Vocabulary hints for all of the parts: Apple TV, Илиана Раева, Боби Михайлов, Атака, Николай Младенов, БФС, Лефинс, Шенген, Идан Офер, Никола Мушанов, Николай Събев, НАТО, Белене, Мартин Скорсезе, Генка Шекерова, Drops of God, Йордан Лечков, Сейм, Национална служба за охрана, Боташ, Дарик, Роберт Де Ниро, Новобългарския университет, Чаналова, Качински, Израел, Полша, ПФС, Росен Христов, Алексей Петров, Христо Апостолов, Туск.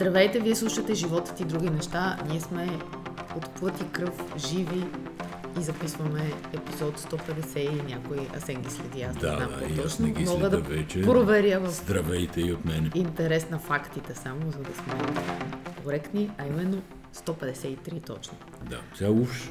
Здравейте, вие слушате Животът и други неща. Ние сме от плът и кръв, живи и записваме епизод 150 и някой Асен ги следи. Аз не знам по-точно. Ги следа мога да вече. Проверя в... Здравейте и от мен. Интерес на фактите само, за да сме коректни, а именно 153 точно. Да, сега уж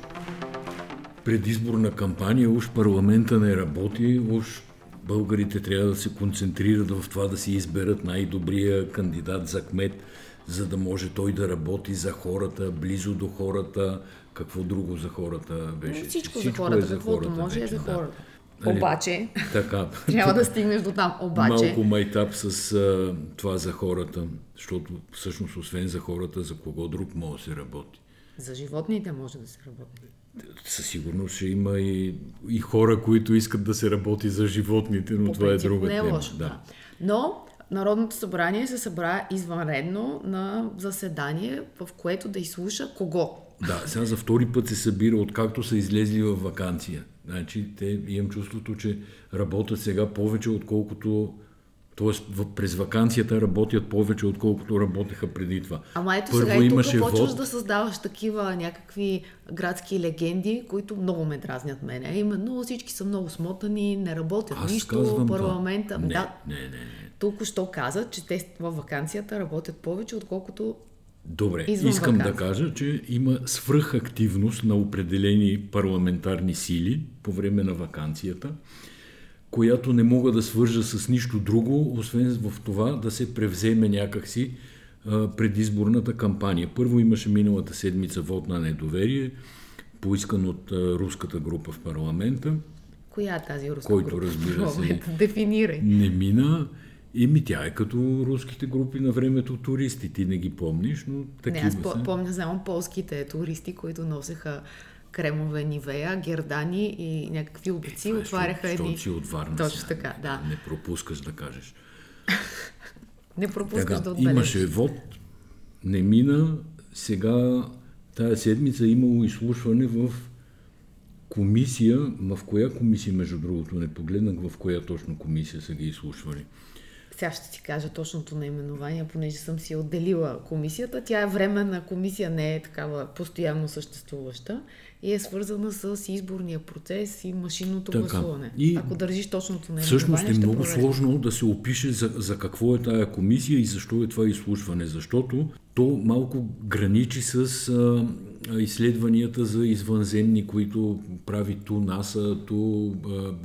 предизборна кампания, уж парламента не работи, уж българите трябва да се концентрират в това да си изберат най-добрия кандидат за кмет, за да може той да работи за хората, близо до хората. Какво друго за хората беше? Всичко за хората, каквото може е за хората. Да. Обаче, трябва да стигнеш до там. Обаче. Малко майтап с това за хората, защото всъщност освен за хората, за кого друг може да се работи. За животните може да се работи. Със сигурност ще има и хора, които искат да се работи за животните, но по това е друга тема. Не е лошо, да. Но Народното събрание се събра извънредно на заседание, в което да изслуша кого. Да, сега за втори път се събира, откакто са излезли във ваканция. Значи, те имам чувството, че работят сега повече, отколкото... Тоест, през ваканцията работят повече, отколкото работеха преди това. Ама ето първо сега и тук почваш да създаваш такива някакви градски легенди, които много ме дразнят мене. Именно всички са много смотани, не работят аз нищо, парламента... Да. Не. Току-що каза, че те във ваканцията работят повече, отколкото... Добре, искам да кажа, че има свръхактивност на определени парламентарни сили по време на ваканцията, която не мога да свържа с нищо друго, освен в това да се превземе някакси предизборната кампания. Първо имаше миналата седмица вод на недоверие, поискан от руската група в парламента. Коя е тази руска група? Разбира се, дефинирай. Не мина. Еми тя е като руските групи на времето туристи. Ти не ги помниш, но такива не, аз помня само полските туристи, които носеха кремове Нивея, гердани и някакви обици, отваряха едни... Що си отварна сега. Точно така, да. Не пропускаш да кажеш. Не пропускаш така, да отбележиш. Имаше вод, не мина. Сега тая седмица имало изслушване в комисия, в коя комисия, между другото, не погледнах в коя точно комисия са ги изслушвали. Сега ще ти кажа точното наименование, понеже съм си отделила комисията. Тя е временна комисия, не е такава постоянно съществуваща и е свързана с изборния процес и машинното гласуване. Ако държиш точното наименование, всъщност е много сложно да се опише за какво е тая комисия и защо е това изслушване, защото то малко граничи с изследванията за извънземни, които прави ту НАСА, ту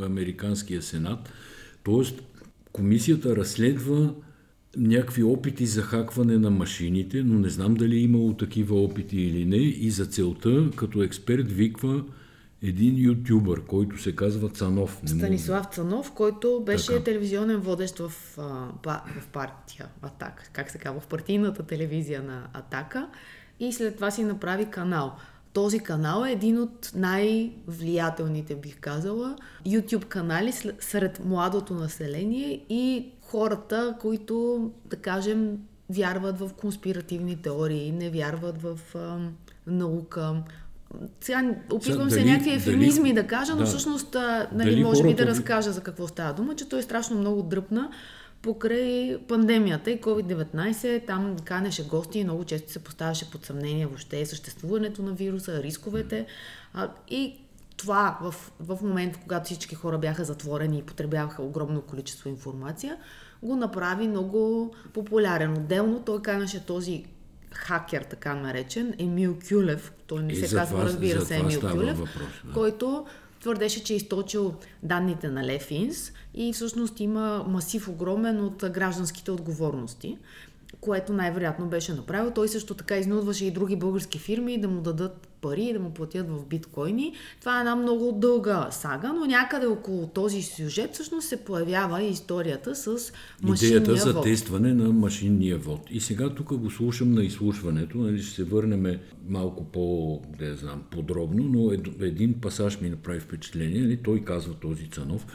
Американския сенат. Тоест, комисията разследва някакви опити за хакване на машините, но не знам дали е имало такива опити или не. И за целта, като експерт, виква един ютюбър, който се казва Цанов. Станислав Цанов, който беше телевизионен водещ в партия Атака. Как се казва, в партийната телевизия на Атака. И след това си направи канал. Този канал е един от най-влиятелните, бих казала, YouTube канали сред младото население и хората, които, да кажем, вярват в конспиративни теории, не вярват в наука. Сега опитвам се някакви ефемизми да кажа, но всъщност може би да разкажа за какво става дума, че той е страшно много дръпна покрай пандемията и COVID-19. Там канеше гости и много често се поставяше под съмнение въобще съществуването на вируса, рисковете. И това в момент, когато всички хора бяха затворени и потребяваха огромно количество информация, го направи много популярен. Отделно той канеше този хакер, така наречен, Емил Кюлев. Той не се казва, разбира се, Емил Кюлев, който твърдеше, че е източил данните на Лефинс и всъщност има масив огромен от гражданските отговорности, което най-вероятно беше направил. Той също така изнудваше и други български фирми да му дадат пари, да му платят в биткоини. Това е една много дълга сага, но някъде около този сюжет всъщност се появява и историята с машинния вод. Идеята за тестване на машинния вод. И сега тук го слушам на изслушването, нали, ще се върнем малко по-подробно, но един пасаж ми направи впечатление, нали, той казва, този Цанов.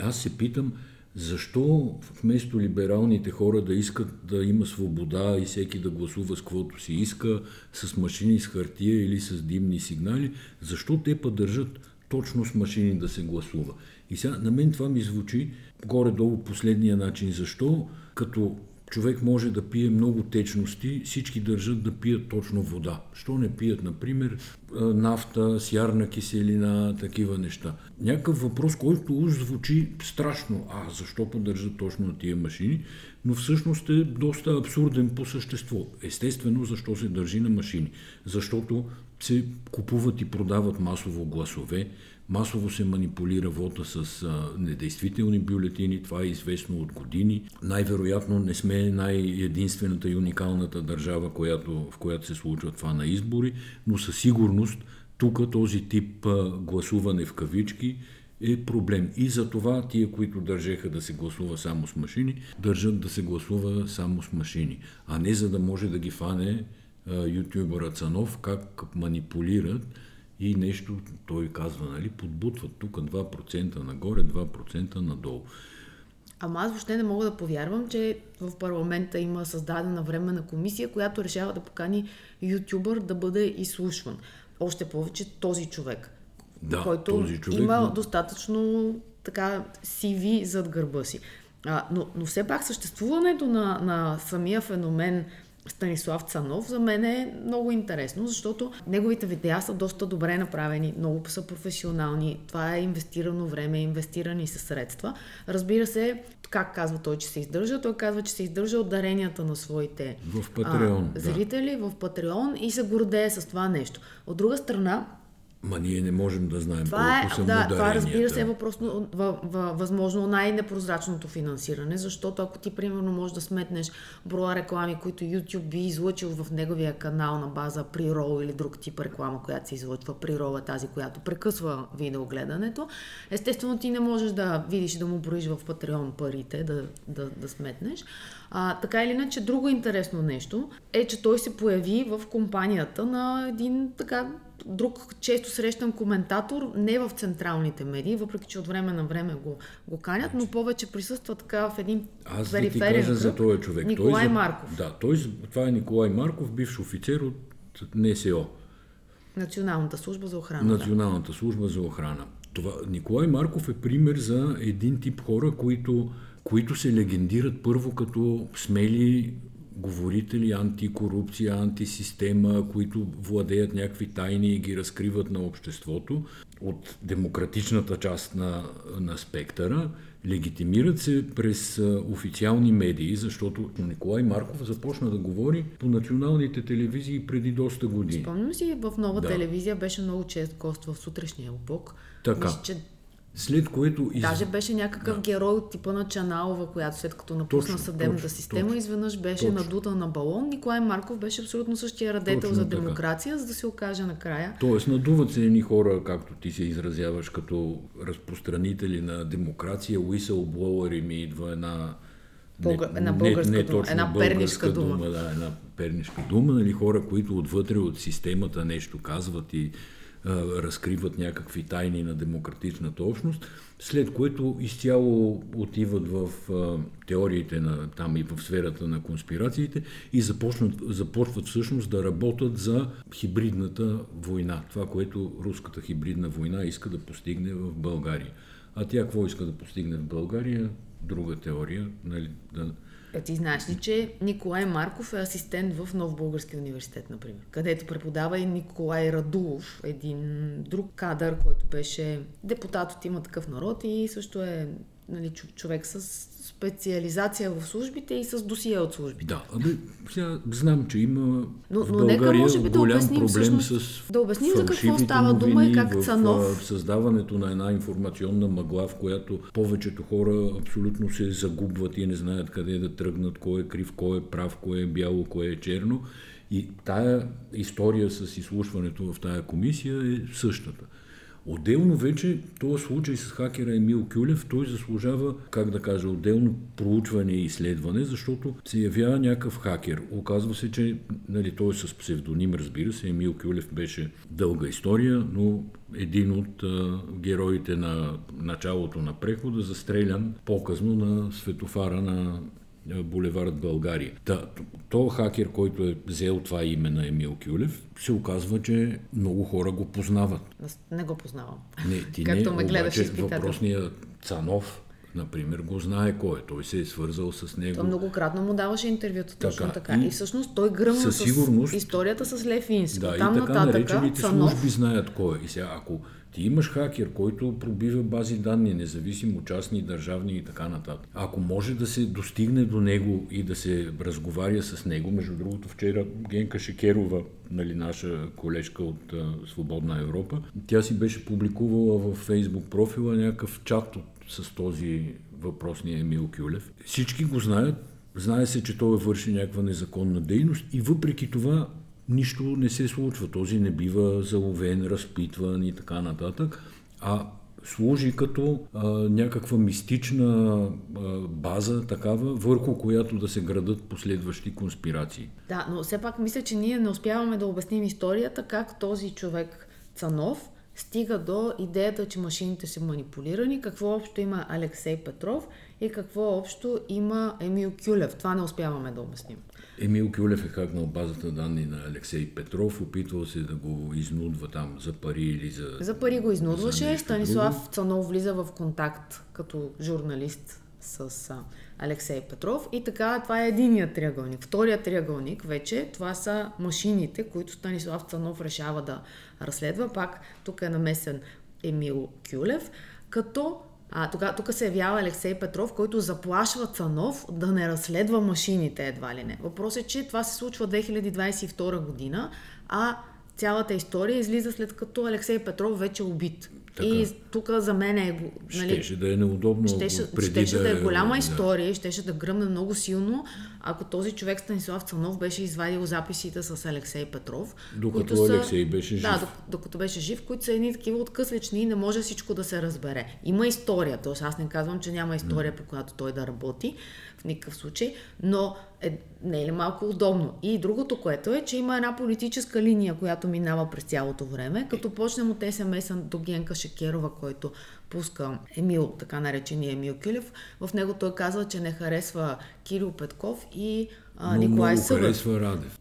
Аз се питам, защо вместо либералните хора да искат да има свобода и всеки да гласува с каквото си иска, с машини, с хартия или с димни сигнали, защо те поддържат точно с машини да се гласува? И сега на мен това ми звучи горе-долу последния начин. Защо като човек може да пие много течности, всички държат да пият точно вода. Що не пият, например, нафта, сярна киселина, такива неща. Някакъв въпрос, който уж звучи страшно, защо подържат точно на тия машини, но всъщност е доста абсурден по същество. Естествено, защо се държи на машини? Защото се купуват и продават масово гласове, масово се манипулира вота с недействителни бюлетини, това е известно от години. Най-вероятно не сме най-единствената и уникалната държава, в която се случва това на избори, но със сигурност тук този тип гласуване в кавички е проблем. И за това тия, които държеха да се гласува само с машини, държат да се гласува само с машини, а не за да може да ги фане ютюбъра Цанов, как манипулират и нещо, той казва, нали, подбутват тук 2% нагоре, 2% надолу. Ама аз въобще не мога да повярвам, че в парламента има създадена временна комисия, която решава да покани ютюбър да бъде изслушван. Още повече този човек, който има достатъчно така CV зад гърба си. Но все пак съществуването на самия феномен Станислав Цанов за мен е много интересно, защото неговите видеа са доста добре направени, много са професионални, това е инвестирано време, инвестирани са средства. Разбира се, как казва той, че се издържа? Той казва, че се издържа от даренията на своите зрители в Patreon и се гордее с това нещо. От друга страна, ние не можем да знаем колко са му даренията. Това, разбира се, е възможно най-непрозрачното финансиране, защото ако ти, примерно, можеш да сметнеш броя реклами, които YouTube би излъчил в неговия канал на база прирол или друг тип реклама, която се излъчва, прирол е тази, която прекъсва видеогледането, естествено ти не можеш да видиш, да му броиш в Patreon парите, да сметнеш. Така или иначе, друго интересно нещо е, че той се появи в компанията на един така друг често срещан коментатор, не в централните медии, въпреки че от време на време го канят, но повече присъства така в един периферен кръг. За този човек. Николай Марков. Това е Николай Марков, бивш офицер от НСО. Националната служба за охрана. Служба за охрана. Николай Марков е пример за един тип хора, които се легендират първо като смели говорители, антикорупция, антисистема, които владеят някакви тайни и ги разкриват на обществото от демократичната част на спектъра, легитимират се през официални медии, защото Николай Марков започна да говори по националните телевизии преди доста години. Спомням си, в Нова телевизия беше много чест гост в сутрешния блок. Така. След което... Даже беше някакъв герой от типа на Чаналова, която след като напусна съдебната система, изведнъж беше надута на балон. Николай Марков беше абсолютно същия радетел за демокрация, за да се окаже накрая. Тоест надуват се едни хора, както ти се изразяваш, като разпространители на демокрация, whistleblower ми идва една пернишка дума, нали, хора, които отвътре от системата нещо казват и разкриват някакви тайни на демократичната общност, след което изцяло отиват в теориите на, там и в сферата на конспирациите и започват всъщност да работят за хибридната война. Това, което руската хибридна война иска да постигне в България. А тя какво иска да постигне в България? Друга теория. Нали, Ти знаеш ли, че Николай Марков е асистент в Новобългарския университет, например, където преподава и Николай Радулов, един друг кадър, който беше депутат от „Има такъв народ“ и също е, нали, човек с специализация в службите и с досие от службите. Сега знам, че има в България голям проблем с фалшивите новини, в създаването на една информационна мъгла, в която повечето хора абсолютно се загубват и не знаят къде да тръгнат, кой е крив, кой е прав, кой е бяло, кой е черно. И тая история с изслушването в тая комисия е същата. Отделно вече този случай с хакера Емил Кюлев, той заслужава, как да кажа, отделно проучване и изследване, защото се явява някакъв хакер. Оказва се, че той с псевдоним, разбира се, Емил Кюлев беше дълга история, но един от героите на началото на прехода, застрелян по-късно на светофара на булевард България. Той хакер, който е взел това име на Емил Кюлев, се оказва, че много хора го познават. Не го познавам. Не, ти не, обаче въпросният Цанов, например, го знае кой е. Той се е свързал с него. Той многократно му даваше интервюто, точно така. И всъщност той гръмна с историята с Лефинско. Да, там и така наречените служби знаят кой е. И сега, ако ти имаш хакер, който пробива бази данни, независимо частни, държавни и така нататък, ако може да се достигне до него и да се разговаря с него, между другото вчера Генка Шекерова, нали, наша колежка от Свободна Европа, тя си беше публикувала във Фейсбук профила някакъв чат с този въпросния Емил Кюлев. Всички го знаят, знае се, че той върши някаква незаконна дейност и въпреки това нищо не се случва. Този не бива заловен, разпитван и така нататък, а служи като някаква мистична база такава, върху която да се градат последващи конспирации. Да, но все пак мисля, че ние не успяваме да обясним историята как този човек Цанов стига до идеята, че машините са манипулирани, какво общо има Алексей Петров и какво общо има Емил Кюлев. Това не успяваме да обясним. Емил Кюлев е хакнал базата данни на Алексей Петров, опитвал се да го изнудва там за пари или за... За пари го изнудваше. Станислав Цанов влиза в контакт като журналист с Алексей Петров и така това е единият триъгълник. Вторият триъгълник вече, това са машините, които Станислав Цанов решава да разследва. Пак тук е намесен Емил Кюлев, като тук се явява Алексей Петров, който заплашва Цанов да не разследва машините едва ли не. Въпросът е, че това се случва 2022 година, а цялата история излиза след като Алексей Петров вече е убит. Така. И тук за мен е... Нали, щеше да е неудобно. Щеше да е голяма история, щеше да гръмне много силно, ако този човек Станислав Цанов беше извадил записите с Алексей Петров. Докато Алексей беше жив. Да, докато беше жив, които са едни такива откъслични и не може всичко да се разбере. Има история, т.е. аз не казвам, че няма история, по която той да работи, в никакъв случай, но не е ли малко удобно. И другото, което е, че има една политическа линия, която минава през цялото време, като почнем от СМС-а до Генка Шекерова, който пуска Емил, така наречения Емил Кюлев. В него той казва, че не харесва Кирил Петков и Николай Събев.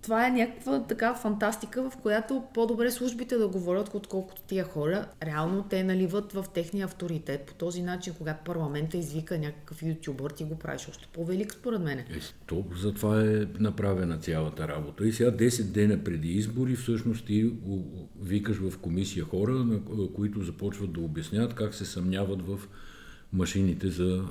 Това е някаква така фантастика, в която по-добре службите да говорят, отколкото тия хора. Реално те наливат в техния авторитет. По този начин, когато парламента извика някакъв ютюбър, ти го правиш още по-велик, според мен. Затова е направена цялата работа. И сега 10 дена преди избори, всъщност ти викаш в комисия хора, които започват да обясняват как се съмняват в машините за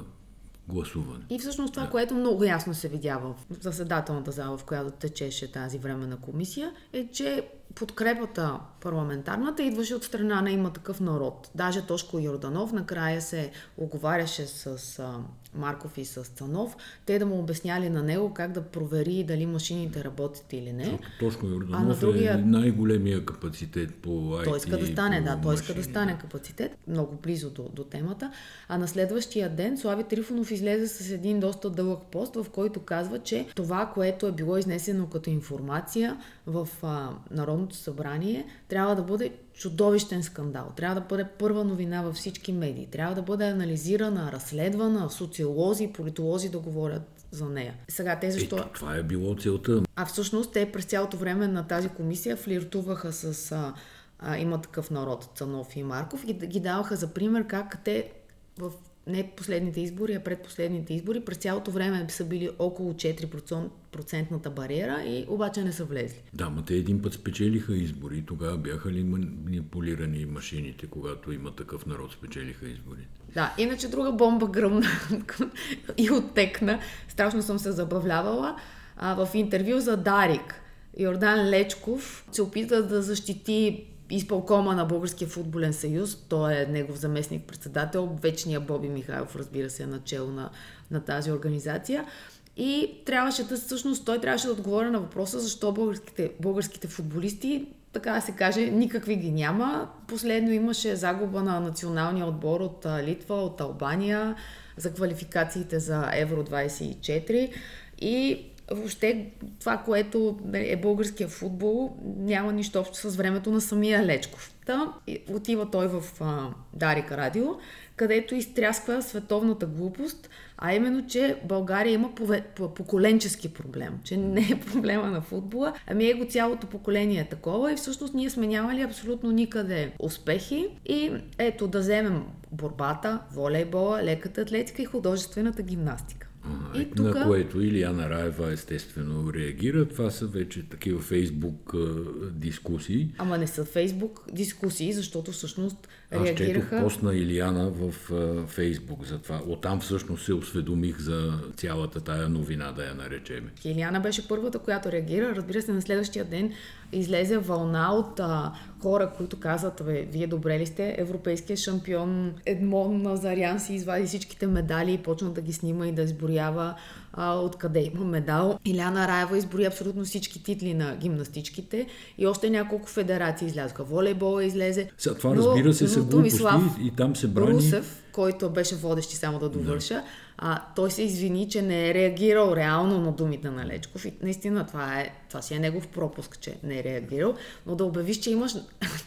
гласуване. И всъщност това, което много ясно се видя в заседателната зала, в която течеше тази временна комисия, е, че подкрепата парламентарната идваше от страна на Има такъв народ. Даже Тошко Йорданов накрая се оговаряше с Марков и с Цанов. Те да му обясняли на него как да провери дали машините работят или не. Тошко Йорданов е най-големия капацитет по IT. Той иска да стане, той иска да стане капацитет. Много близо до темата. А на следващия ден Слави Трифонов излезе с един доста дълъг пост, в който казва, че това, което е било изнесено като информация в Народното събрание, трябва да бъде чудовищен скандал. Трябва да бъде първа новина във всички медии. Трябва да бъде анализирана, разследвана, социолози, политолози да говорят за нея. Сега те защо... това е било целта. А всъщност те през цялото време на тази комисия флиртуваха с Има такъв народ, Цанов и Марков, и ги даваха за пример как те в не последните избори, а предпоследните избори през цялото време са били около 4%-ната бариера и обаче не са влезли. Да, но те един път спечелиха избори и тогава бяха ли манипулирани машините, когато Има такъв народ спечелиха изборите? Да, иначе друга бомба гръмна и оттекна. Страшно съм се забавлявала. В интервю за Дарик Йордан Лечков се опита да защити изпълкома на Българския футболен съюз. Той е негов заместник-председател, вечния Боби Михайлов, разбира се, е начело на тази организация. И той трябваше да отговори на въпроса защо българските футболисти, така да се каже, никакви ги няма. Последно имаше загуба на националния отбор от Литва, от Албания, за квалификациите за Евро 24 и въобще това, което е българския футбол, няма нищо общо с времето на самия Лечков. Отива той в Дарик радио, където изтрясква световната глупост, а именно, че България има поколенчески проблем, че не е проблема на футбола, ами его цялото поколение е такова и всъщност ние сме нямали абсолютно никъде успехи. И ето да вземем борбата, волейбола, леката атлетика и художествената гимнастика. И тука... На което Илиана Раева естествено реагира. Това са вече такива Фейсбук дискусии. Ама не са Фейсбук дискусии, защото всъщност реагираха... Аз четох пост на Илиана в Фейсбук за това. Оттам всъщност се осведомих за цялата тая новина, да я наречем. Илиана беше първата, която реагира. Разбира се, на следващия ден излезе вълна от хора, които казват, вие добре ли сте? Европейския шампион Едмон Назарян си извади всичките медали и почна да ги снима и да изброява откъде има медал. Илиана Раева изброи абсолютно всички титли на гимнастичките и още няколко федерации излязоха. Волейбола излезе. Сега, това разбира се са глупости и там се брани... Русев, който беше водещ и само да довърша, да. Той се извини, че не е реагирал реално на думите на Лечков и наистина това си е негов пропуск, че не е реагирал, но да обявиш, че имаш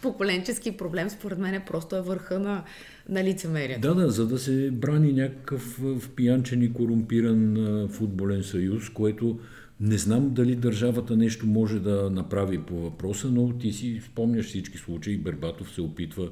поколенчески проблем, според мен просто е върха на лицемерието. Да, за да се брани някакъв пиянчен и корумпиран футболен съюз, което не знам дали държавата нещо може да направи по въпроса, но ти си спомняш всички случаи, Бербатов се опитва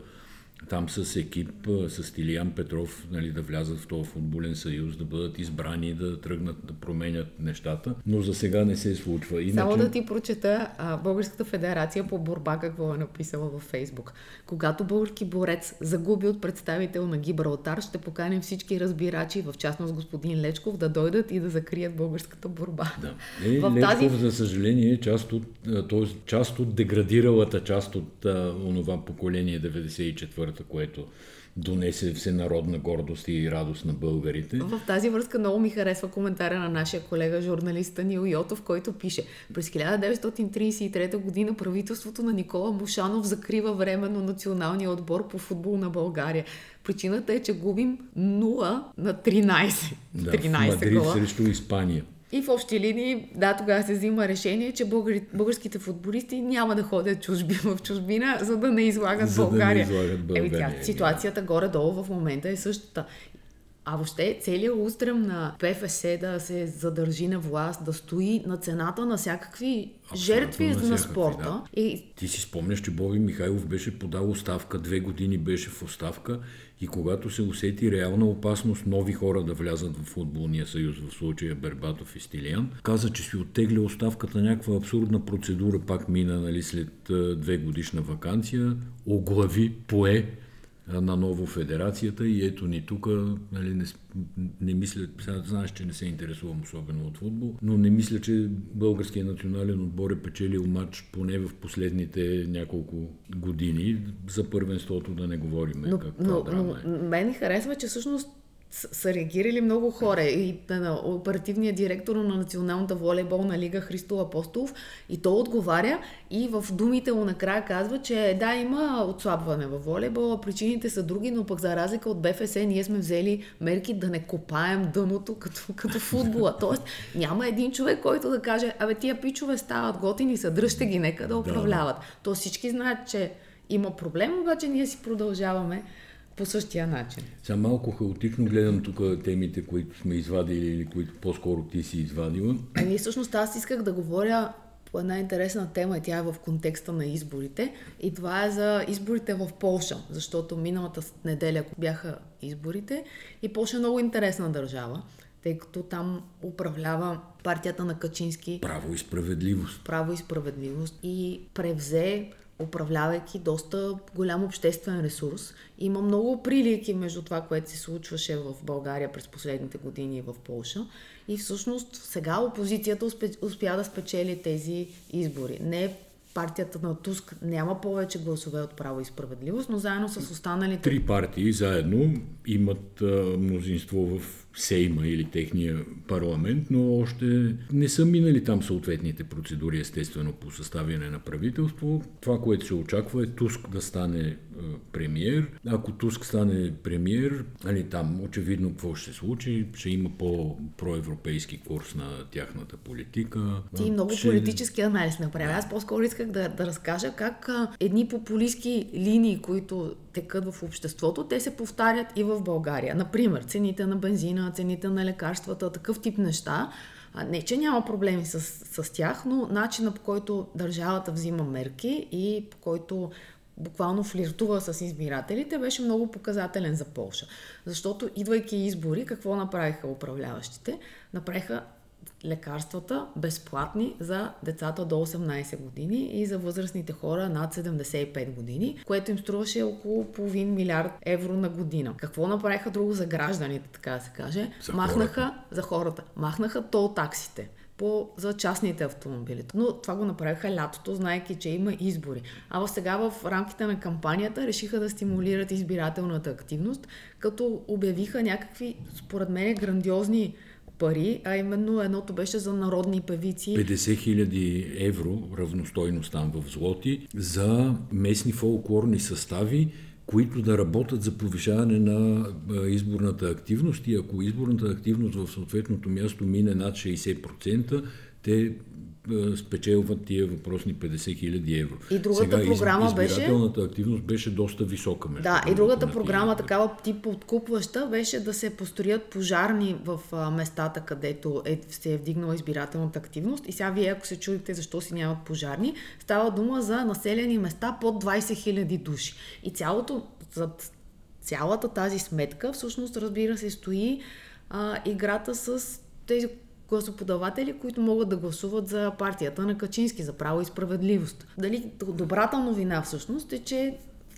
там с екип, с Илиян Петров, нали, да влязат в този футболен съюз, да бъдат избрани, да тръгнат, да променят нещата, но за сега не се случва. Иначе... Само да ти прочета Българската федерация по борба, какво е написала във Фейсбук. Когато български борец загуби от представител на Гибралтар, ще поканим всички разбирачи, в частност господин Лечков, да дойдат и да закрият българската борба. Да. Лечков, за съжаление, е част от деградиралата част от онова поколение 94-та, което донесе всенародна гордост и радост на българите. В тази връзка много ми харесва коментаря на нашия колега журналист Нил Йотов, който пише: през 1933 година правителството на Никола Мушанов закрива временно националния отбор по футбол на България. Причината е, че губим 0-13. Да, 13 в Мадрид гола срещу Испания. И в общи линии, да, тогава се взима решение, че българските футболисти няма да ходят в чужбина, за да не излагат България. Ситуацията горе-долу в момента е същата. А въобще целият устрем на ПФС да се задържи на власт, да стои на цената на всякакви жертви на спорта. Да. И... Ти си спомняш, че Боби Михайлов беше подал оставка, 2 години беше в оставка и когато се усети реална опасност нови хора да влязат в футболния съюз, в случая Бербатов и Стилиан, каза, че си оттегля оставката, някаква абсурдна процедура пак мина, нали, след 2-годишна ваканция, оглави, пое на ново федерацията и ето ни тук, нали, не мисля, знаеш, че не се интересувам особено от футбол, но не мисля, че българският национален отбор е печелил матч поне в последните няколко години, за първенството да не говорим каква драма е. Мен харесва, че всъщност са реагирали много хора и на оперативния директор на Националната волейболна лига Христо Апостолов и той отговаря и в думите му накрая казва, че да, има отслабване във волейбола, причините са други, но пък за разлика от БФС ние сме взели мерки да не копаем дъното като футбола. Тоест няма един човек, който да каже, тия пичове стават готини, съдръжте ги, нека да управляват. То всички знаят, че има проблем, обаче ние си продължаваме по същия начин. Сега малко хаотично гледам тук темите, които сме извадили или които по-скоро ти си извадила. Всъщност аз исках да говоря по една интересна тема и тя е в контекста на изборите. И това е за изборите в Полша, защото миналата неделя бяха изборите и Полша е много интересна държава, тъй като там управлява партията на Качински. Право и справедливост. Право и справедливост. И превзе, управлявайки, доста голям обществен ресурс. Има много прилики между това, което се случваше в България през последните години в Полша. И всъщност сега опозицията успя да спечели тези избори. Не партията на Туск няма повече гласове от Право и справедливост, но заедно с останалите... 3 партии заедно имат мнозинство в Сейма или техния парламент, но още не са минали там съответните процедури, естествено, по съставяне на правителство. Това, което се очаква е Туск да стане премиер. Ако Туск стане премиер, там очевидно какво ще се случи, ще има по-проевропейски курс на тяхната политика. Ти много политически анализ направи. Аз по-скоро исках да разкажа как едни популистки линии, които текат в обществото, те се повтарят и в България. Например, цените на бензина, цените на лекарствата, такъв тип неща. Не, че няма проблеми с тях, но начина, по който държавата взима мерки и по който буквално флиртува с избирателите, беше много показателен за Полша. Защото, идвайки избори, какво направиха управляващите? Направиха лекарствата безплатни за децата до 18 години и за възрастните хора над 75 години, което им струваше около половин милиард евро на година. Какво направиха друго за гражданите, така да се каже? За хората. Махнаха тол таксите за частните автомобили. Но това го направиха лятото, знаейки, че има избори. А сега в рамките на кампанията решиха да стимулират избирателната активност, като обявиха някакви, според мен, грандиозни пари, а именно едното беше за народни певици. 50 хиляди евро, равностойност там в злоти, за местни фолклорни състави, които да работят за повишаване на изборната активност, и ако изборната активност в съответното място мине над 60%, те спечелват тия въпросни 50 хиляди евро. И другата програма избирателната активност беше доста висока. Да, и другата програма, такава тип откупваща, беше да се построят пожарни в местата, където се е вдигнала избирателната активност. И сега вие, ако се чудите защо си нямат пожарни, става дума за населени места под 20 хиляди души. И цялата тази сметка, всъщност, разбира се, стои играта с тези гласоподаватели, които могат да гласуват за партията на Качински, за право и справедливост. Добрата новина всъщност е, че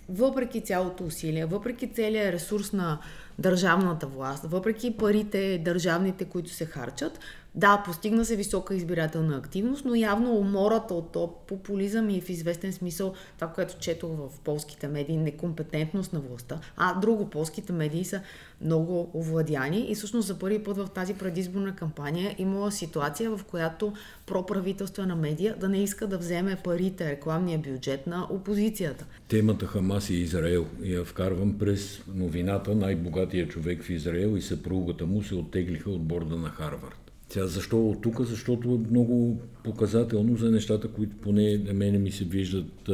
въпреки цялото усилие, въпреки целия ресурс на държавната власт, въпреки парите държавните, които се харчат, да, постигна се висока избирателна активност, но явно умората от този популизъм и в известен смисъл това, което четох в полските медии, некомпетентност на властта, а друго, полските медии са много овладяни и всъщност за първи път в тази предизборна кампания имала ситуация, в която проправителствена медия да не иска да вземе парите, рекламния бюджет на опозицията. Темата Хамас и Израел я вкарвам през новината. Най-богатия човек в Израел и съпругата му се оттеглиха от борда на Харвард. Тя защо от тук? Защото е много показателно за нещата, които поне на мене ми се виждат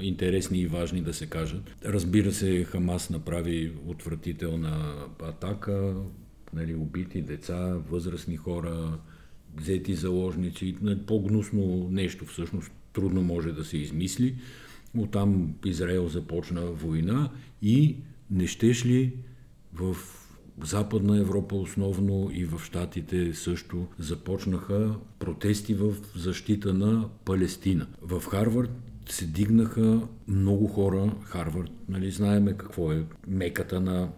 интересни и важни да се кажат. Разбира се, Хамас направи отвратителна атака, убити деца, възрастни хора, взети заложници. По-гнусно нещо всъщност трудно може да се измисли. Оттам Израел започна война и не щеш ли в Западна Европа основно и в Щатите също започнаха протести в защита на Палестина. В Харвард се дигнаха много хора. Харвард, знаеме какво е меката на,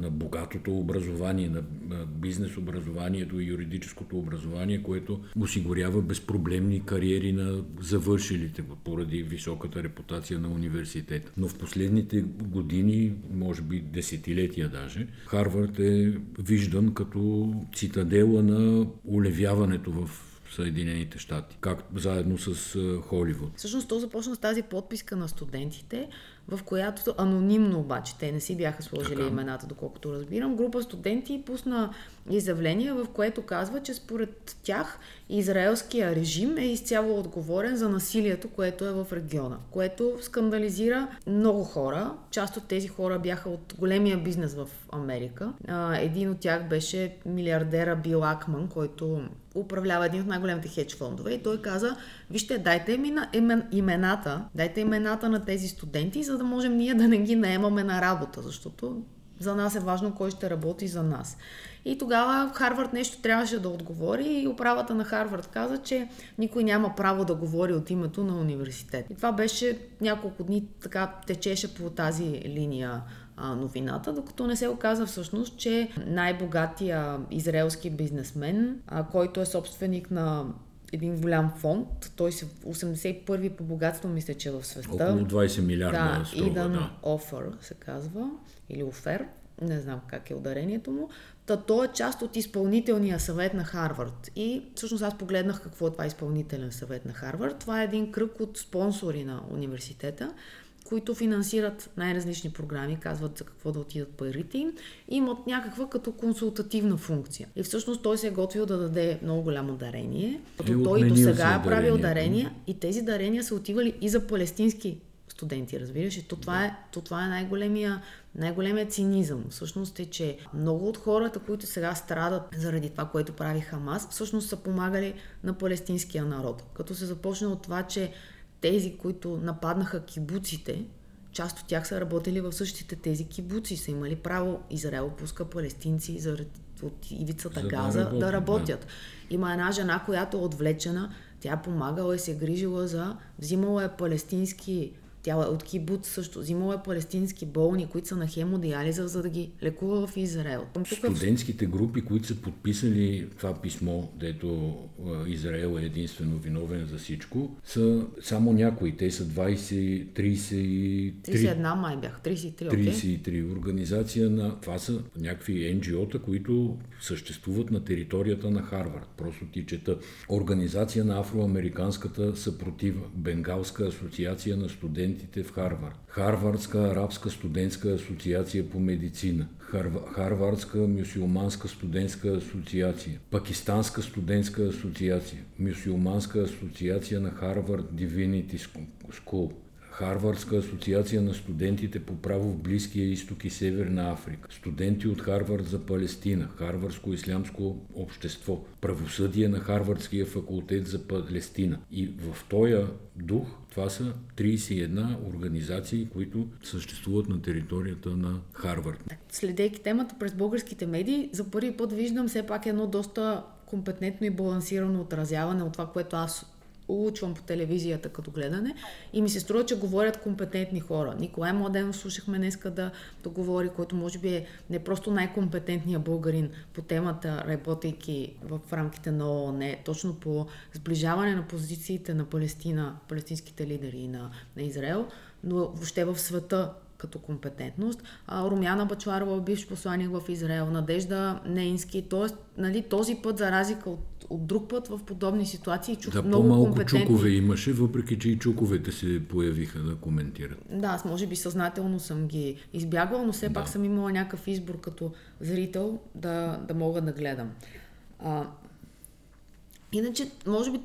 на богатото образование, на бизнес образованието и юридическото образование, което осигурява безпроблемни кариери на завършилите поради високата репутация на университета. Но в последните години, може би десетилетия даже, Харвард е виждан като цитадела на олевяването в Съединените щати, заедно с Холивуд. Всъщност то започна с тази подписка на студентите, в която анонимно обаче, те не си бяха сложили имената, доколкото разбирам, група студенти пусна изявление, в което казва, че според тях израелския режим е изцяло отговорен за насилието, което е в региона, което скандализира много хора. Част от тези хора бяха от големия бизнес в Америка. Един от тях беше милиардера Бил Акман, който управлява един от най-големите хедж фондове и той каза: вижте, дайте имената на тези студенти, за да можем ние да не ги наемаме на работа, защото за нас е важно кой ще работи за нас. И тогава Харвард нещо трябваше да отговори и управата на Харвард каза, че никой няма право да говори от името на университет. И това беше няколко дни, така течеше по тази линия новината, докато не се оказа всъщност, че най-богатия израелски бизнесмен, който е собственик на един голям фонд, той се 81-ви по богатство, мисля, че в света. Около 20 милиарда струва. Идан Офер се казва, или Офер, не знам как е ударението му. Той е част от изпълнителния съвет на Харвард. И всъщност аз погледнах какво е това изпълнителен съвет на Харвард. Това е един кръг от спонсори на университета, които финансират най-различни програми, казват за какво да отидат парите им, и имат някаква като консултативна функция. И всъщност той се е готвил да даде много голямо дарение, като той и досега е правил дарения и тези дарения са отивали и за палестински студенти, разбираш. И това е най-големия цинизъм. Всъщност е, че много от хората, които сега страдат заради това, което прави Хамас, всъщност са помагали на палестинския народ. Като се започна от това, че тези, които нападнаха кибуците, част от тях са работили в същите тези кибуци, са имали право. Израел пуска палестинци от ивицата Газа да работят. Да. Има една жена, която е отвлечена, тя помагала и се грижила взимала е палестински, тя е от кибуц също, взимала е палестински болни, които са на хемодиализа, за да ги лекува в Израел. Студентските групи, които са подписали това писмо, дето Израел е единствено виновен за всичко, са само някои. Те са 31 май бях, 33. Okay. 33 организация на... Това са някакви NGO-та, които съществуват на територията на Харвард. Просто ти чета. Организация на афроамериканската съпротива, Бенгалска асоциация на студенти в Харвард, Харвардска арабска студентска асоциация по медицина, Харвардска мюсюлманска студентска асоциация, Пакистанска студентска асоциация, Мюсюлманска асоциация на Харвард Divinity School, Харвардска асоциация на студентите по право в Близкия изток и Северна Африка, студенти от Харвард за Палестина, Харвардско ислямско общество, правосъдие на Харвардския факултет за Палестина. И в този дух това са 31 организации, които съществуват на територията на Харвард. Следейки темата през българските медии, за първи път виждам все пак едно доста компетентно и балансирано отразяване от това, което аз улучвам по телевизията като гледане, и ми се струва, че говорят компетентни хора. Николай Младенов слушахме днеска да договори, който може би е не просто най-компетентният българин по темата, работейки в рамките на ООН, точно по сближаване на позициите на Палестина, палестинските лидери и на Израел, но въобще в света като компетентност. Румяна Бачварова, бивш посланик в Израел, Надежда Неински, т.е. нали, този път, за разлика от друг път, в подобни ситуации чух много компетентни. Да, по-малко чукове имаше, въпреки че и чуковете се появиха да коментират. Да, аз може би съзнателно съм ги избягвал, но все пак съм имала някакъв избор като зрител да мога да гледам. Иначе, може би,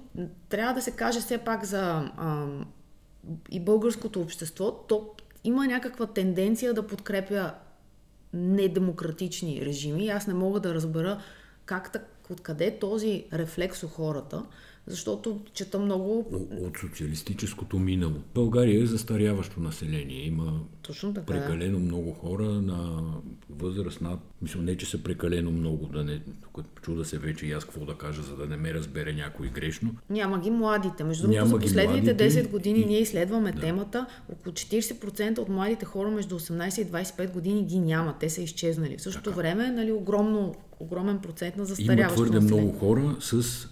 трябва да се каже все пак за и българското общество, то има някаква тенденция да подкрепя недемократични режими. Аз не мога да разбера откъде е този рефлекс у хората, защото чета много... От социалистическото минало. България е застаряващо население. Има прекалено много хора на възраст над... Мисля, не че са прекалено много, да не... Чуда се вече и аз какво да кажа, за да не ме разбере някой грешно. Няма ги младите. Между другото, за последните 10 години ние изследваме темата. Около 40% от младите хора между 18 и 25 години ги няма. Те са изчезнали. В същото време, нали, огромен процент на застаряващо население. Има твърде много хора с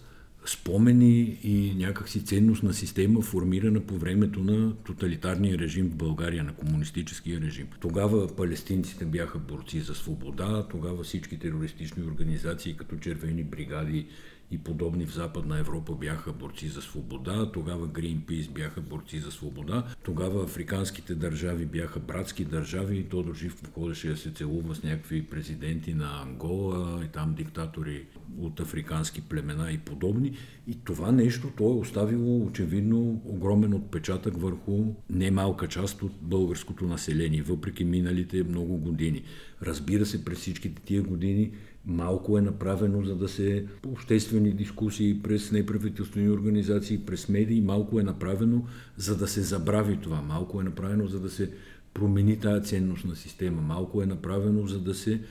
спомени и някакси ценностна система, формирана по времето на тоталитарния режим в България, на комунистическия режим. Тогава палестинците бяха борци за свобода, тогава всички терористични организации като червени бригади и подобни в Западна Европа бяха борци за свобода, тогава Greenpeace бяха борци за свобода, тогава африканските държави бяха братски държави и Тодор Живков ходеше да се целува с някакви президенти на Ангола и там диктатори от африкански племена и подобни. И това нещо, то е оставило очевидно огромен отпечатък върху немалка част от българското население, въпреки миналите много години. Разбира се, през всичките тия години малко е направено, за да се по обществени дискусии, през неправителствени организации, през медии, малко е направено, за да се забрави това. Малко е направено, за да се промени тая ценностна система. Малко е направено, за да се...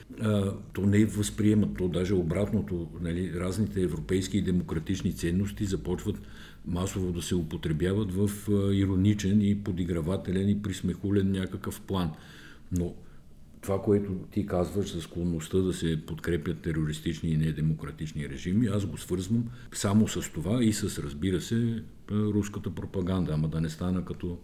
то не възприемат, то даже обратното. Нали, разните европейски и демократични ценности започват масово да се употребяват в ироничен и подигравателен и присмехулен някакъв план. Но това, което ти казваш за склонността да се подкрепят терористични и недемократични режими, аз го свързвам само с това и с, разбира се, руската пропаганда, ама да не стана като...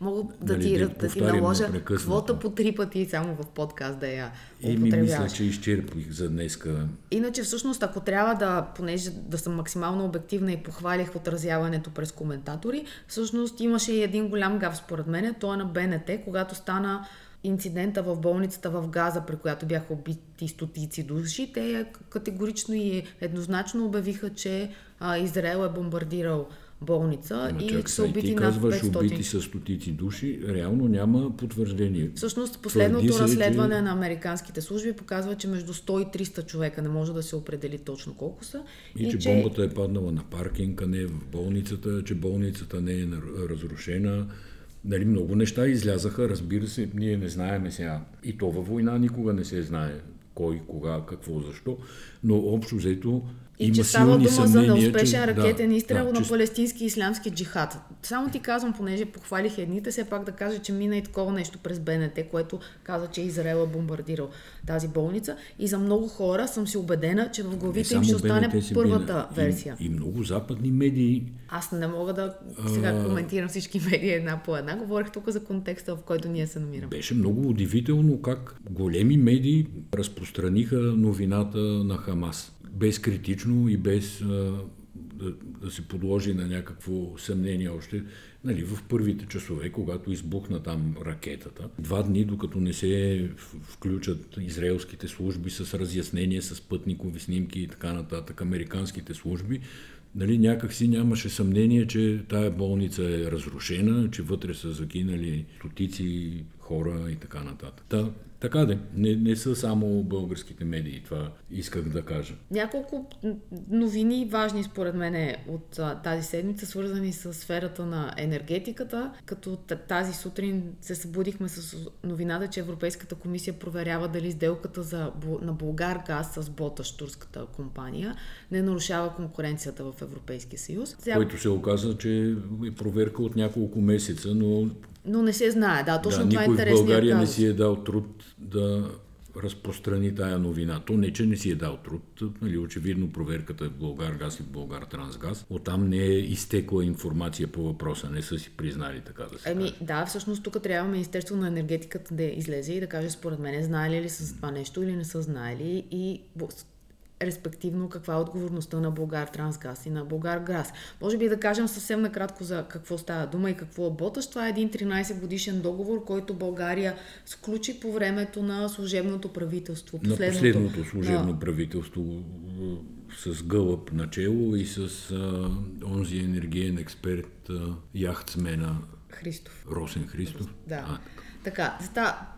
Мога да ти наложа квота по 3 пъти само в подкаст да я употребяваш. И мисля, че изчерпих за днеска. Иначе всъщност, ако трябва понеже да съм максимално обективна и похвалих отразяването през коментатори, всъщност имаше и един голям гаф според мен, той е на БНТ, когато стана инцидента в болницата в Газа, при която бяха убити стотици души, те категорично и еднозначно обявиха, че Израел е бомбардирал болница и са убити над 500. Казваш убити с стотици души, реално няма потвърждение. Всъщност последното разследване на американските служби показва, че между 100 и 300 човека, не може да се определи точно колко са. И че бомбата е паднала на паркинг, а не в болницата, че болницата не е разрушена. Нали, много неща излязаха, разбира се, ние не знаем сега. И то във война никога не се знае кой, кога, какво, защо, но общо взето и че става дума за неуспешен ракетен изстрел на палестински ислямски джихад. Само ти казвам, понеже похвалих едните, все пак да кажа, че мина и такова нещо през БНТ, което каза, че Израел е бомбардирал тази болница. И за много хора съм си убедена, че в главите им ще остане първата версия. И много западни медии. Аз не мога да сега коментирам всички медии една по една. Говорих тук за контекста, в който ние се намираме. Беше много удивително как големи медии разпространиха новината на Хамас. Безкритично и без да се подложи на някакво съмнение още. Нали, в първите часове, когато избухна там ракетата, 2 дни, докато не се включат израелските служби с разяснение, с пътникови снимки и така нататък, американските служби, нали, някакси нямаше съмнение, че тая болница е разрушена, че вътре са загинали стотици хора и така нататък. Така де, не са само българските медии, това исках да кажа. Няколко новини важни според мен от тази седмица, свързани с сферата на енергетиката, като тази сутрин се събудихме с новината, че Европейската комисия проверява дали сделката на Булгаргаз с Боташ, турската компания, не нарушава конкуренцията в Европейския съюз. Което се оказа, че е проверка от няколко месеца, но не се знае, да, точно това е интересният казус. Никой в България не си е дал труд да разпространи тая новина. То не, че не си е дал труд, нали, очевидно проверката е в Българгаз и в Българтрансгаз. Оттам не е изтекла информация по въпроса, не са си признали, така да се каже. Да, всъщност тук трябва Министерство на енергетиката да излезе и да каже според мен, знаели ли са това нещо или не са знаели и респективно каква е отговорността на Българтрансгаз и на Българгаз. Може би да кажем съвсем накратко за какво става дума и какво е Боташ. Това е един 13-годишен договор, който България сключи по времето на служебното правителство. Последното служебно правителство с Гълъб начело и с онзи енергиен експерт яхтсмена Росен Христов. Да. Така,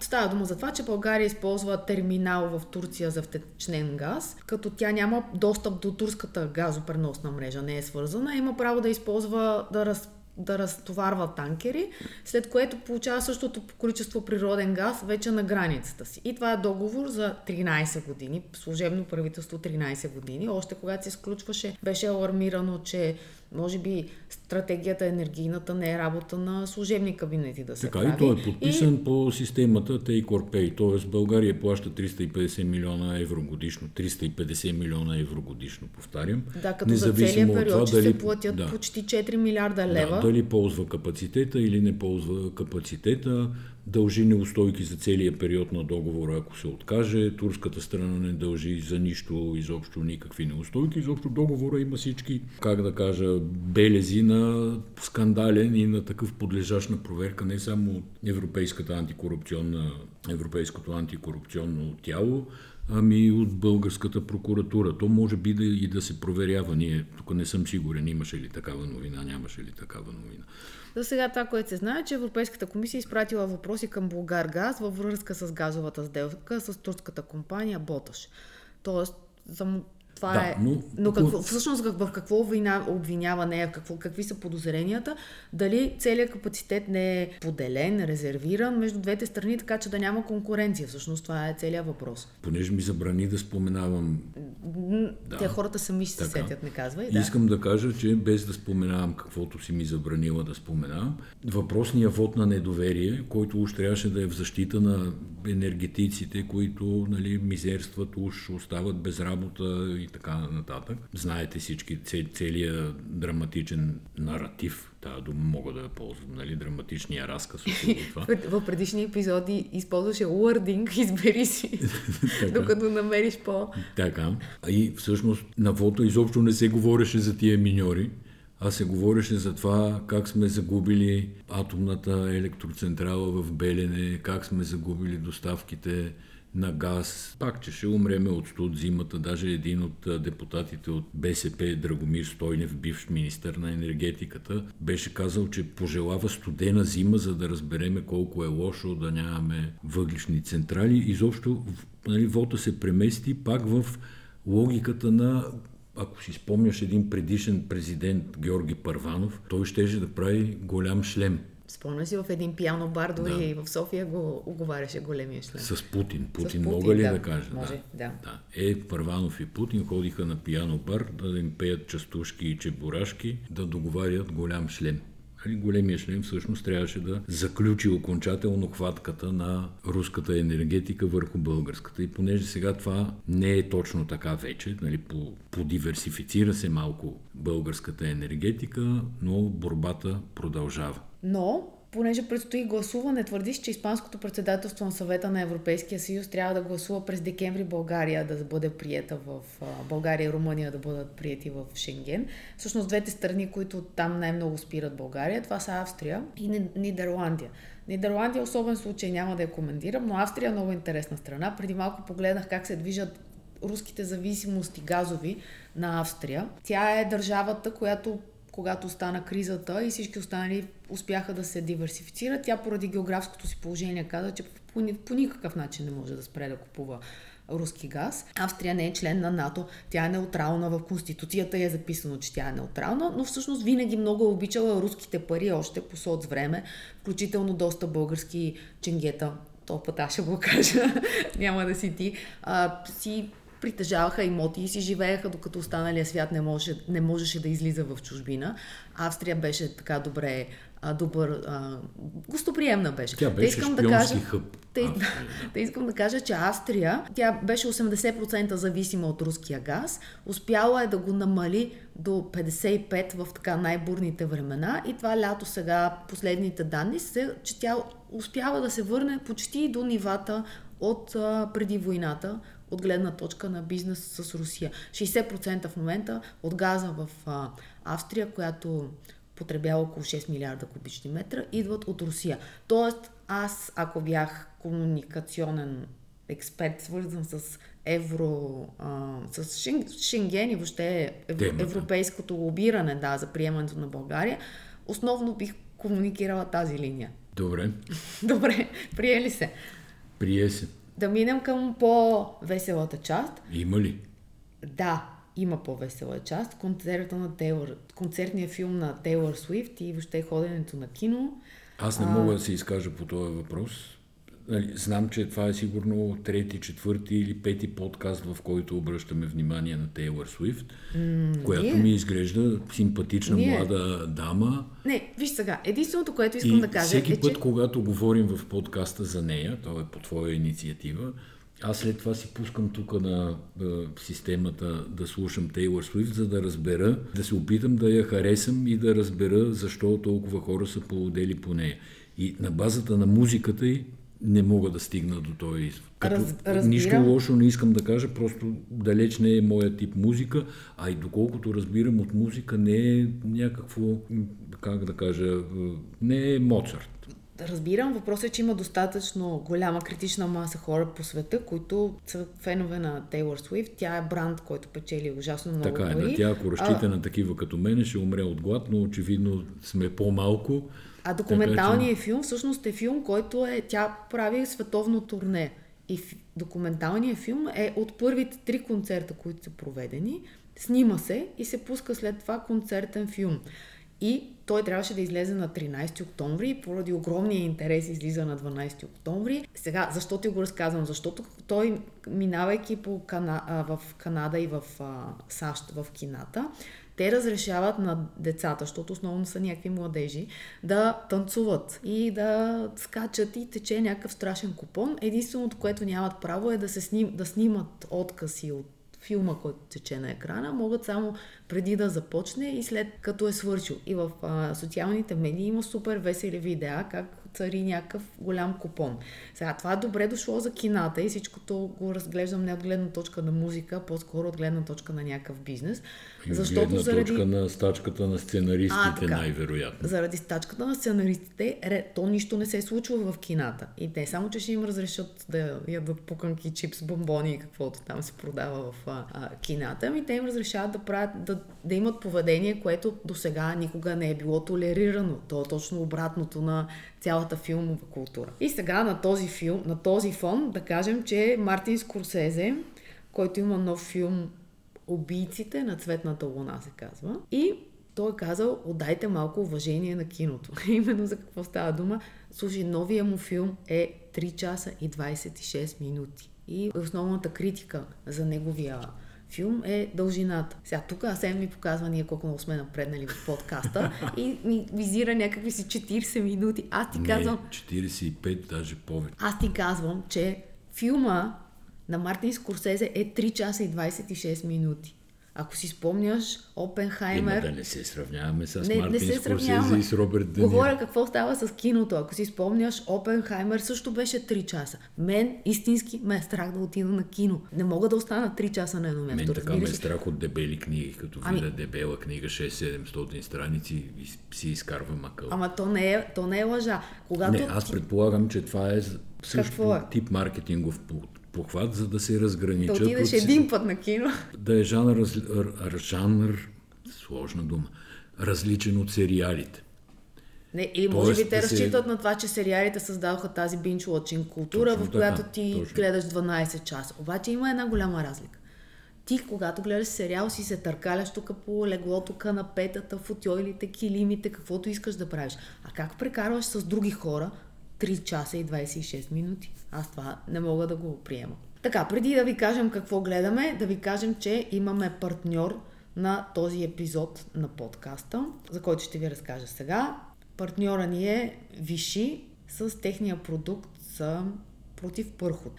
става дума за това, че България използва терминал в Турция за втечнен газ, като тя няма достъп до турската газопреносна мрежа, не е свързана, има право да използва, да разтоварва танкери, след което получава същото количество природен газ вече на границата си. И това е договор за 13 години, служебно правителство 13 години. Още когато се сключваше, беше алармирано, че може би стратегията енергийната не е работа на служебни кабинети да се така, прави. Така и той е подписан по системата Take or Pay, т.е. България плаща 350 милиона евро годишно, 350 милиона евро годишно, повтарям. Да, като независимо за целия период, това, че се платят почти 4 милиарда лева. Да, дали ползва капацитета или не ползва капацитета, дължи неустойки за целия период на договора, ако се откаже. Турската страна не дължи за нищо, изобщо никакви неустойки. Изобщо договора има всички, как да кажа, белези на скандален и на такъв подлежащ на проверка не само от Европейското антикорупционно тяло, ами от българската прокуратура. То може би да се проверява. Ние тук не съм сигурен, имаше ли такава новина, нямаше ли такава новина. За сега това, което се знае, че Европейската комисия изпратила въпроси към Булгаргаз във връзка с газовата сделка с турската компания Боташ. Тоест, това е... Но какво, всъщност в какво обвинява нея, какви са подозренията, дали целият капацитет не е поделен, резервиран между двете страни, така че да няма конкуренция. Всъщност това е целият въпрос. Понеже ми забрани да споменавам... Те хората сами си се сетят, не казва. И да. Искам да кажа, че без да споменавам каквото си ми забранила да споменавам, въпросният вод на недоверие, който уж трябваше да е в защита на енергетиците, които нали, мизерстват, уж остават без работа и така нататък. Знаете всички целият драматичен наратив. Тая дума мога да я ползвам, нали, драматичния разказ около това. В предишни епизоди използваше wording, избери си, докато намериш по... Така. И всъщност на вота изобщо не се говореше за тия миньори, а се говореше за това как сме загубили атомната електроцентрала в Белене, как сме загубили доставките на газ. Пак, че ще умреме от студ зимата. Даже един от депутатите от БСП, Драгомир Стойнев, бивш министър на енергетиката, беше казал, че пожелава студена зима, за да разбереме колко е лошо да нямаме въглищни централи. Изобщо, нали, вота се премести пак в логиката на, ако си спомняш, един предишен президент Георги Първанов, той щеше да прави голям шлем. Спомня си, в един пиано бар, дори да, и в София го оговаряше големия шлем. С Путин. Путин мога ли да кажа? Може, да. Първанов и Путин ходиха на пиано бар да им пеят частушки и чебурашки, да договарят голям шлем. Големия шлем всъщност трябваше да заключи окончателно хватката на руската енергетика върху българската. И понеже сега това не е точно така вече, нали, подиверсифицира се малко българската енергетика, но борбата продължава. Но, понеже предстои гласуване, твърдиш, че Испанското председателство на Съвета на Европейския съюз трябва да гласува през декември България да бъде приета в България и Румъния да бъдат приети в Шенген. Всъщност двете страни, които там най-много спират България, това са Австрия и Нидерландия. Нидерландия особен случай, няма да я коментирам, но Австрия е много интересна страна. Преди малко погледнах как се движат руските зависимости газови на Австрия. Тя е държавата, която, когато стана кризата и всички останали успяха да се диверсифицират, тя поради географското си положение каза, че по никакъв начин не може да спре да купува руски газ. Австрия не е член на НАТО, тя е неутрална, в Конституцията е записано, че тя е неутрална, но всъщност винаги много е обичала руските пари още по соц време, включително доста български ченгета, то път аз ще го кажа, няма да си ти, си притежаваха имоти и си живееха, докато останалия свят не можеше да излиза в чужбина. Австрия беше така добре, гостоприемна беше. Тя беше шпионски хъб. Искам да кажа, че Австрия, тя беше 80% зависима от руския газ, успяла е да го намали до 55% в така най-бурните времена и това лято сега, последните данни са, че тя успява да се върне почти до нивата от преди войната, от гледна точка на бизнес с Русия. 60% в момента от газа в Австрия, която потребява около 6 милиарда кубични метра, идват от Русия. Тоест, аз, ако бях комуникационен експерт, свързан с с Шенген и въобще европейското лобиране, да, за приемането на България, основно бих комуникирала тази линия. Добре, приели се. Прие се. Да минем към по-веселата част. Има ли? Да, има по-весела част. Концертният филм на Taylor Swift и въобще ходенето на кино. Аз не мога да се изкажа по този въпрос. Нали, знам, че това е сигурно трети, четвърти или пети подкаст, в който обръщаме внимание на Тейлър Суифт, която ми изглежда симпатична млада дама. Не, виж сега, единственото, което искам да кажа всеки път, когато говорим в подкаста за нея, това е по твоя инициатива, аз след това си пускам тук на системата да слушам Тейлър Суифт, за да разбера, да се опитам да я харесам и да разбера защо толкова хора са поудели по нея. И на базата на музиката й не мога да стигна до този извод. Нищо лошо не искам да кажа, просто далеч не е моя тип музика, а и доколкото разбирам от музика, не е някакво, как да кажа, не е Моцарт. Разбирам, въпросът е, че има достатъчно голяма критична маса хора по света, които са фенове на Тейлър Суифт. Тя е бранд, който печели ужасно много пари. Така е, тя ако разчита на такива като мен, ще умре от глад, но очевидно сме по-малко. А документалният филм всъщност е филм, който тя прави световно турне. И документалният филм е от първите 3 концерта, които са проведени, снима се и се пуска след това концертен филм. И той трябваше да излезе на 13 октомври и поради огромния интерес излиза на 12 октомври. Сега, защо ти го разказвам? Защото той, минавайки в Канада и в САЩ в кината, те разрешават на децата, защото основно са някакви младежи, да танцуват и да скачат и тече някакъв страшен купон. Единственото, което нямат право е да снимат откъси от филма, който тече на екрана, могат само преди да започне и след като е свършил. И в социалните медии има супер весели видеа, как цари някакъв голям купон. Сега, това е добре дошло за кината и всичкото го разглеждам не от гледна точка на музика, по-скоро от гледна точка на някакъв бизнес. Защото гледна точка на стачката на сценаристите най-вероятно. Заради стачката на сценаристите то нищо не се е случило в кината. И те само, че ще им разрешат да ядат пуканки, чипс, бомбони и каквото там се продава в кината. Ами те им разрешават да правят, да имат поведение, което до сега никога не е било толерирано. То е точно обратното на цялата филмова култура. И сега на този филм, на този фон, да кажем, че Мартин Скорсезе, който има нов филм "Убийците на цветната луна" се казва. И той е казал: "Отдайте малко уважение на киното." Именно за какво става дума. Слушай, новия му филм е 3 часа и 26 минути. И основната критика за неговия филм е дължината. Сега тук Асен ми показва ние колко много сме напреднали в подкаста и ми визира някакви си 40 минути. Аз ти казвам... Не, 45, даже повече. Аз ти казвам, че филма на Мартин Скорсезе е 3 часа и 26 минути. Ако си спомняш, Опенхаймер... Да не се сравняваме с Мартин Скорсезе и с Роберт Де Ниро. Говоря какво става с киното. Ако си спомняш, Опенхаймер също беше 3 часа. Мен истински ме е страх да отида на кино. Не мога да остана 3 часа на едно място. Мен така ме е страх от дебели книги, като видя дебела книга 6-700 страници и си изкарва макъл. Ама то не е лъжа. Когато... Не, аз предполагам, че това е също тип маркетингов похват, за да се разграничат... Да отидеш един път на кино. Да е жанър, сложна дума, различен от сериалите. Не, или може би те разчитат на това, че сериалите създаваха тази бинч-лочин култура, точно в която ти гледаш 12 часа. Обаче има една голяма разлика. Ти, когато гледаш сериал, си се търкаляш тук по леглото, канапетата, футойлите, килимите, каквото искаш да правиш. А как прекарваш с други хора 3 часа и 26 минути. Аз това не мога да го приема. Така, преди да ви кажем какво гледаме, да ви кажем, че имаме партньор на този епизод на подкаста, за който ще ви разкажа сега. Партньора ни е Vichy с техния продукт за против пърхот.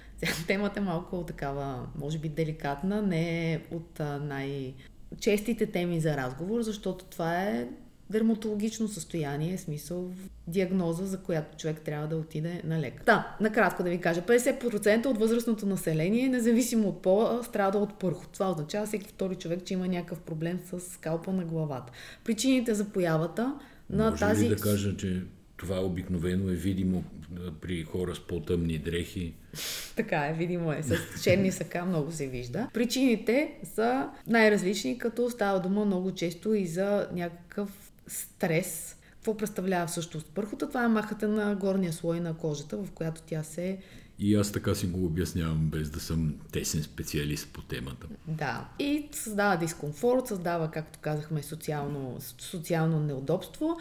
Темата е малко такава, може би деликатна, не е от най-честите теми за разговор, защото това е дерматологично състояние, смисъл диагноза, за която човек трябва да отиде на лекар. Да, накратко да ви кажа, 50% от възрастното население, независимо от пола, страда от пърхот. Това означава всеки втори човек, че има някакъв проблем с скалпа на главата. Причините за появата на може тази... Може ли да кажа, че това обикновено е видимо при хора с по-тъмни дрехи? Така е, видимо е. С черни сака много се вижда. Причините са най-различни, като става дума много често и за някакъв стрес. Какво представлява всъщност пърхота? Това е махата на горния слой на кожата, в която тя се... И аз така си го обяснявам, без да съм тесен специалист по темата. Да. И създава дискомфорт, създава, както казахме, социално неудобство.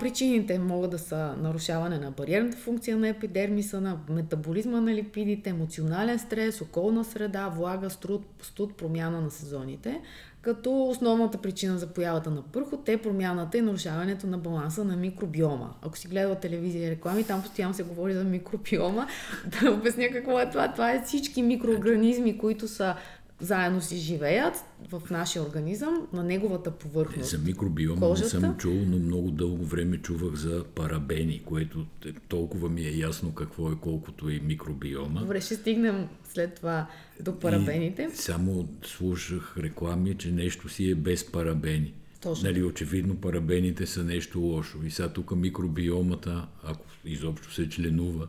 Причините могат да са нарушаване на бариерната функция на епидермиса, на метаболизма на липидите, емоционален стрес, околна среда, влага, студ, промяна на сезоните. Като основната причина за появата на пърхот е промяната и нарушаването на баланса на микробиома. Ако си гледала телевизия и реклами, там постоянно се говори за микробиома. Да обясня какво е това. Това е всички микроорганизми, които са заедно си живеят в нашия организъм, на неговата повърхност. За микробиома кожата. Не съм чул, но много дълго време чувах за парабени, което толкова ми е ясно какво е, колкото и микробиома. Добре, ще стигнем след това до парабените. И само слушах реклами, че нещо си е без парабени. Точно. Нали, очевидно парабените са нещо лошо. И сега тук микробиомата, ако изобщо се членува...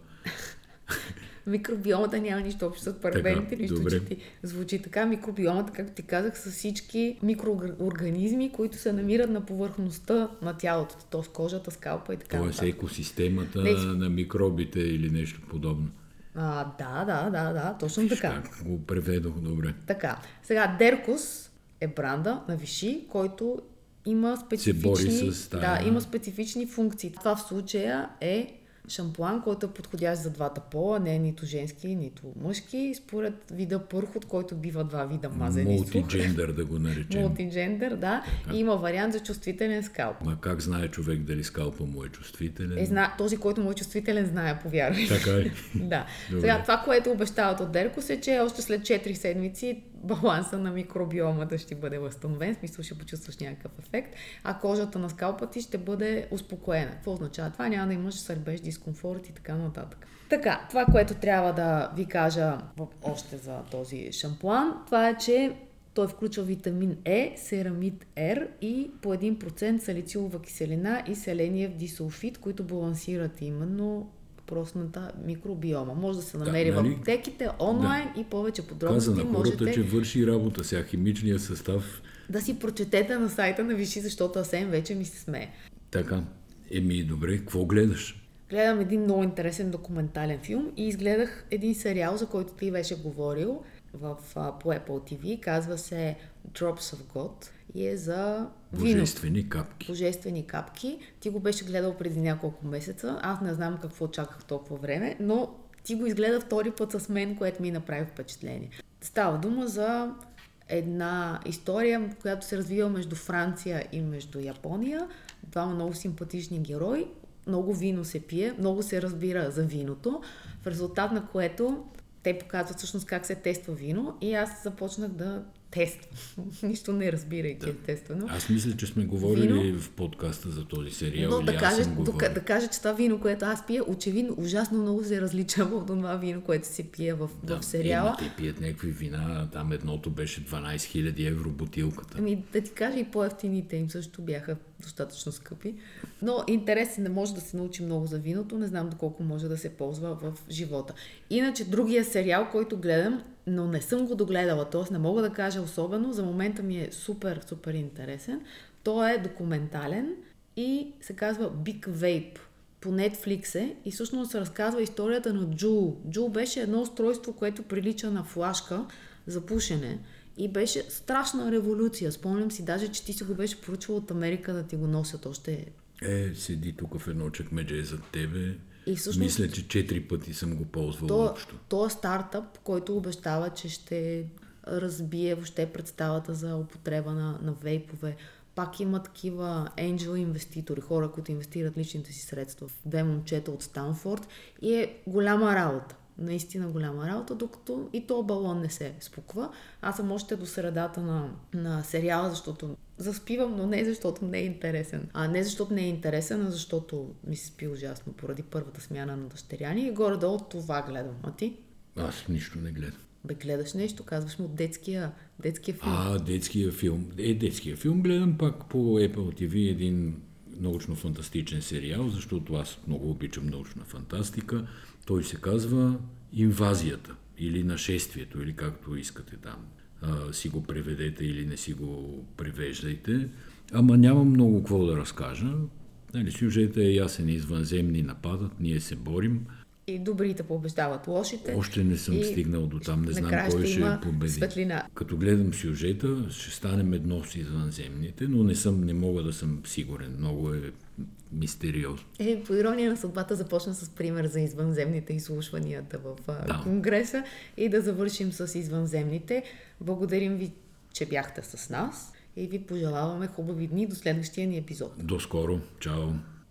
Микробиомата няма нищо общо с парабените, нищо, че ти звучи така. Микробиомата, както ти казах, са всички микроорганизми, които се намират на повърхността на тялото, т.е. кожата, скалпа и така. Тоест екосистемата на микробите или нещо подобно. Да, точно така. Ще го преведох добре. Така, сега Деркус е бранда на Vichy, който има специфични функции. Това в случая е шампуан, който е подходящ за двата пола, не е нито женски, нито мъжки, според вида пърхот, който бива два вида мазени. Мултиджендър да го наречем. Мултиджендър, да. Така. И има вариант за чувствителен скалп. А как знае човек дали скалпа му е чувствителен? Този, който му е чувствителен, знае, повярвай. Така е. Да. Сега, това, което обещават от Деркус е, че още след 4 седмици баланса на микробиомата ще бъде възстановен, в смисъл ще почувстваш някакъв ефект, а кожата на скалпа ти ще бъде успокоена. Какво означава това? Няма да имаш сърбеж, дискомфорт и така нататък. Така, това, което трябва да ви кажа още за този шампуан, това е, че той включва витамин Е, серамид Р и по 1% салицилова киселина и селениев дисулфид, които балансират именно въпросната микробиома. Може да се намери в аптеките, онлайн и повече подробности. Каза на хората, че върши работа сега химичния състав. Да си прочетете на сайта на Vichy, защото Асен вече ми се смее. Така, еми добре, какво гледаш? Гледам един много интересен документален филм и изгледах един сериал, за който ти беше говорил по Apple TV. Казва се Drops of God и е за вино. Божествени капки. Божествени капки. Ти го беше гледал преди няколко месеца. Аз не знам какво чаках толкова време, но ти го изгледа втори път с мен, което ми направи впечатление. Става дума за една история, която се развива между Франция и между Япония. Двама много симпатични герои. Много вино се пие, много се разбира за виното, в резултат на което те показват всъщност как се тества вино и аз започнах да тествам. Нищо не разбирайки естествено. Аз мисля, че сме говорили вино в подкаста за този сериал. Но да кажа, че това вино, което аз пия, очевидно ужасно много се различава от това вино, което се пие в сериала. Те пият някакви вина, там едното беше 12 000 евро бутилката. Ами да ти кажа, и по-евтините им също бяха достатъчно скъпи. Но интересен, не може да се научи много за виното, не знам доколко може да се ползва в живота. Иначе другия сериал, който гледам, но не съм го догледала, т.е. не мога да кажа особено, за момента ми е супер, супер интересен. Той е документален и се казва Big Vape. По Netflix е и всъщност се разказва историята на Джул. Джул беше едно устройство, което прилича на флашка за пушене. И беше страшна революция. Спомням си даже, че ти си го беше поръчвал от Америка да ти го носят още. Седи тук в едно чекмедже зад тебе. И всъщност, мисля, че 4 пъти съм го ползвал общо. То е стартъп, който обещава, че ще разбие въобще представата за употреба на вейпове. Пак има такива енджел инвеститори, хора, които инвестират личните си средства в 2 момчета от Станфорд и е голяма работа. Наистина голяма работа, докато и то балон не се спуква. Аз съм още до средата на сериала, защото заспивам, но не защото не е интересен. Не защото не е интересен, а защото ми се спи ужасно поради първата смяна на дъщеря ни и горе-долу това гледам. А ти? Аз нищо не гледам. Бе, гледаш нещо, казваш му детския филм. Детския филм. Детския филм гледам пак по Apple TV, един научно-фантастичен сериал, защото аз много обичам научна фантастика. Той се казва Инвазията или Нашествието, или както искате там. Си го преведете или не си го превеждайте. Ама няма много какво да разкажа. Сюжетът е ясен. Извънземни нападат, ние се борим. И добрите побеждават лошите. Още не съм стигнал до там, не знам кой ще победи. Светлина. Като гледам сюжета, ще станем едно с извънземните, но не мога да съм сигурен. Много е мистериозно. По ирония на съдбата започна с пример за извънземните изслушванията в Конгреса и да завършим с извънземните. Благодарим ви, че бяхте с нас и ви пожелаваме хубави дни до следващия ни епизод. До скоро. Чао!